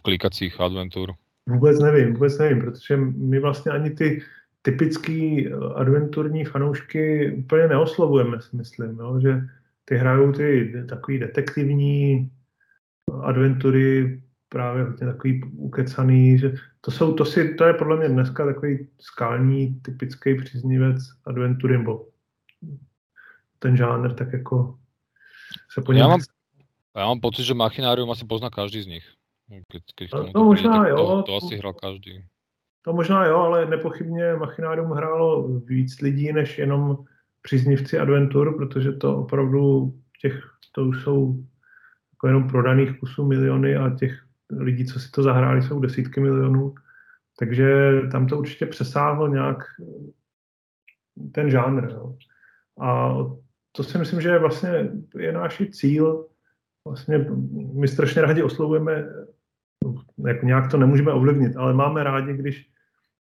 klikacích adventúr? Vůbec nevím, vůbec nevím, protože my vlastně ani ty typický adventurní fanoušky úplně neoslovujeme, si myslím, jo? Že ty hrajou ty takový detektivní adventury, právě hodně takový ukecaný, že to jsou, to si, to je podle mě dneska takový skální, typický příznivec adventury, bo ten žánr tak jako se po něm... Já mám pocit, že Machinárium asi pozná každý z nich. Keď, keď to, to možná príde, jo, to, to asi hral každý. To možná jo, ale nepochybně Machinárium hrálo víc lidí než jenom příznivci adventur, protože to opravdu těch, to už jsou jako jenom prodaných kusů miliony a těch lidí, co si to zahráli, jsou desítky milionů. Takže tam to určitě přesáhlo nějak ten žánr. Jo. A to si myslím, že vlastně je náš cíl. Vlastně my strašně rádi oslovujeme, jako nějak to nemůžeme ovlivnit, ale máme rádi, když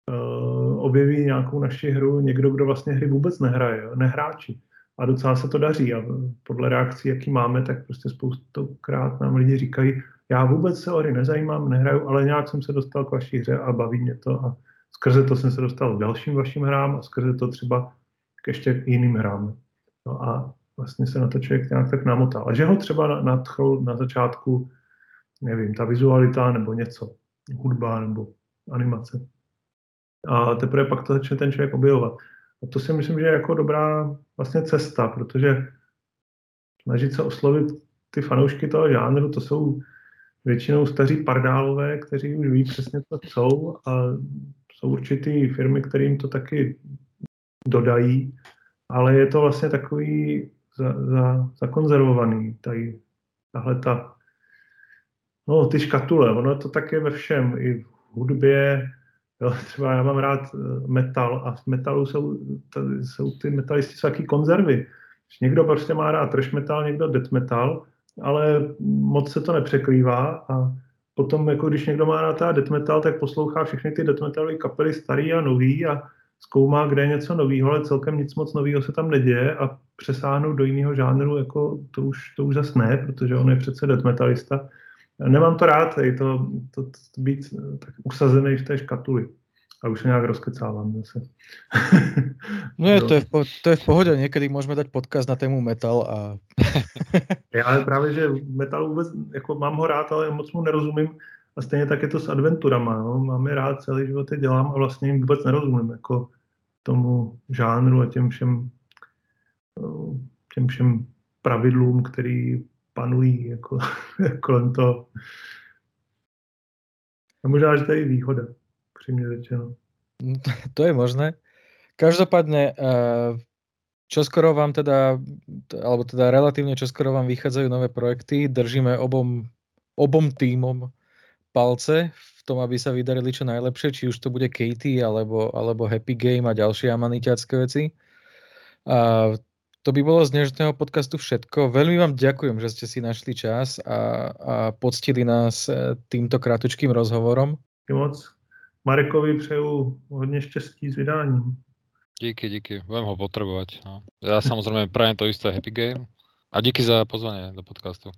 uh, objeví nějakou naši hru někdo, kdo vlastně hry vůbec nehraje, nehráči. A docela se to daří a podle reakcí, jaký máme, tak prostě spoustokrát nám lidi říkají, já vůbec se o hry nezajímám, nehraju, ale nějak jsem se dostal k vaší hře a baví mě to a skrze to jsem se dostal k dalším vašim hrám a skrze to třeba k ještě jiným hrám. No a vlastně se na to člověk nějak tak namotal. A že ho třeba nadchl na začátku, nevím, ta vizualita nebo něco, hudba nebo animace. A teprve pak to začne ten člověk objevovat. A to si myslím, že je jako dobrá vlastně cesta, protože snažit se oslovit ty fanoušky toho žánru, to jsou většinou staří pardálové, kteří už ví přesně to, co jsou a jsou určitý firmy, kterým to taky dodají, ale je to vlastně takový za, za, zakonzervovaný, tady, tahle ta, no ty škatule, ono to tak je ve všem, i v hudbě, jo, třeba já mám rád metal a v metalu jsou, tady, jsou ty metalisti jsou taky konzervy. Někdo prostě má rád thrash metal, někdo death metal, ale moc se to nepřekrývá a potom, jako když někdo má rád death metal, tak poslouchá všechny ty death metalové kapely starý a nový a zkoumá, kde je něco novýho, ale celkem nic moc novýho se tam neděje a přesáhnout do jiného žánru, jako to už, to už zas ne, protože on je přece death metalista. Nemám to rád, to, to, to, to být tak usazený v té škatuli. A už se nějak rozkecávám zase. No je, to, je v, to je v pohodě, někdy můžeme dať podcast na tému metal a... Já právě, že metal vůbec, jako mám ho rád, ale moc mu nerozumím. A stejně tak je to s adventurama, jo? Máme rád, celý život je dělám a vlastně jim vůbec nerozumím jako tomu žánru a těm všem, těm všem pravidlům, který panují jako, kolem toho. A možná, že to je i výhoda, přímě řečeno. To je možné. Každopádně, čoskoro vám teda, alebo teda relatívne čoskoro vám vychádzajú nové projekty, držíme obom, obom týmom palce v tom, aby sa vydarili čo najlepšie, či už to bude Katy alebo, alebo Happy Game a ďalšie amaniťácké veci. A to by bolo z dnešného podcastu všetko. Veľmi vám ďakujem, že ste si našli čas a, a poctili nás týmto krátučkým rozhovorom. Díky moc. Marekovi přeju hodne šťastí s vydáním. Díky, díky. Budem ho potrebovať. No. Ja samozrejme prajem to isté Happy Game. A díky za pozvanie do podcastu.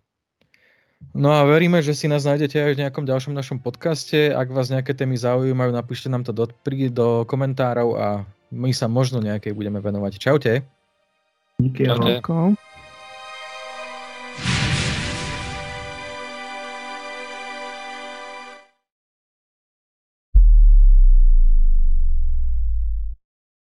No a veríme, že si nás nájdete aj v nejakom ďalšom našom podcaste. Ak vás nejaké témy zaujímajú, napíšte nám to do, do komentárov a my sa možno nejakej budeme venovať. Čaute. Díky. Čaute.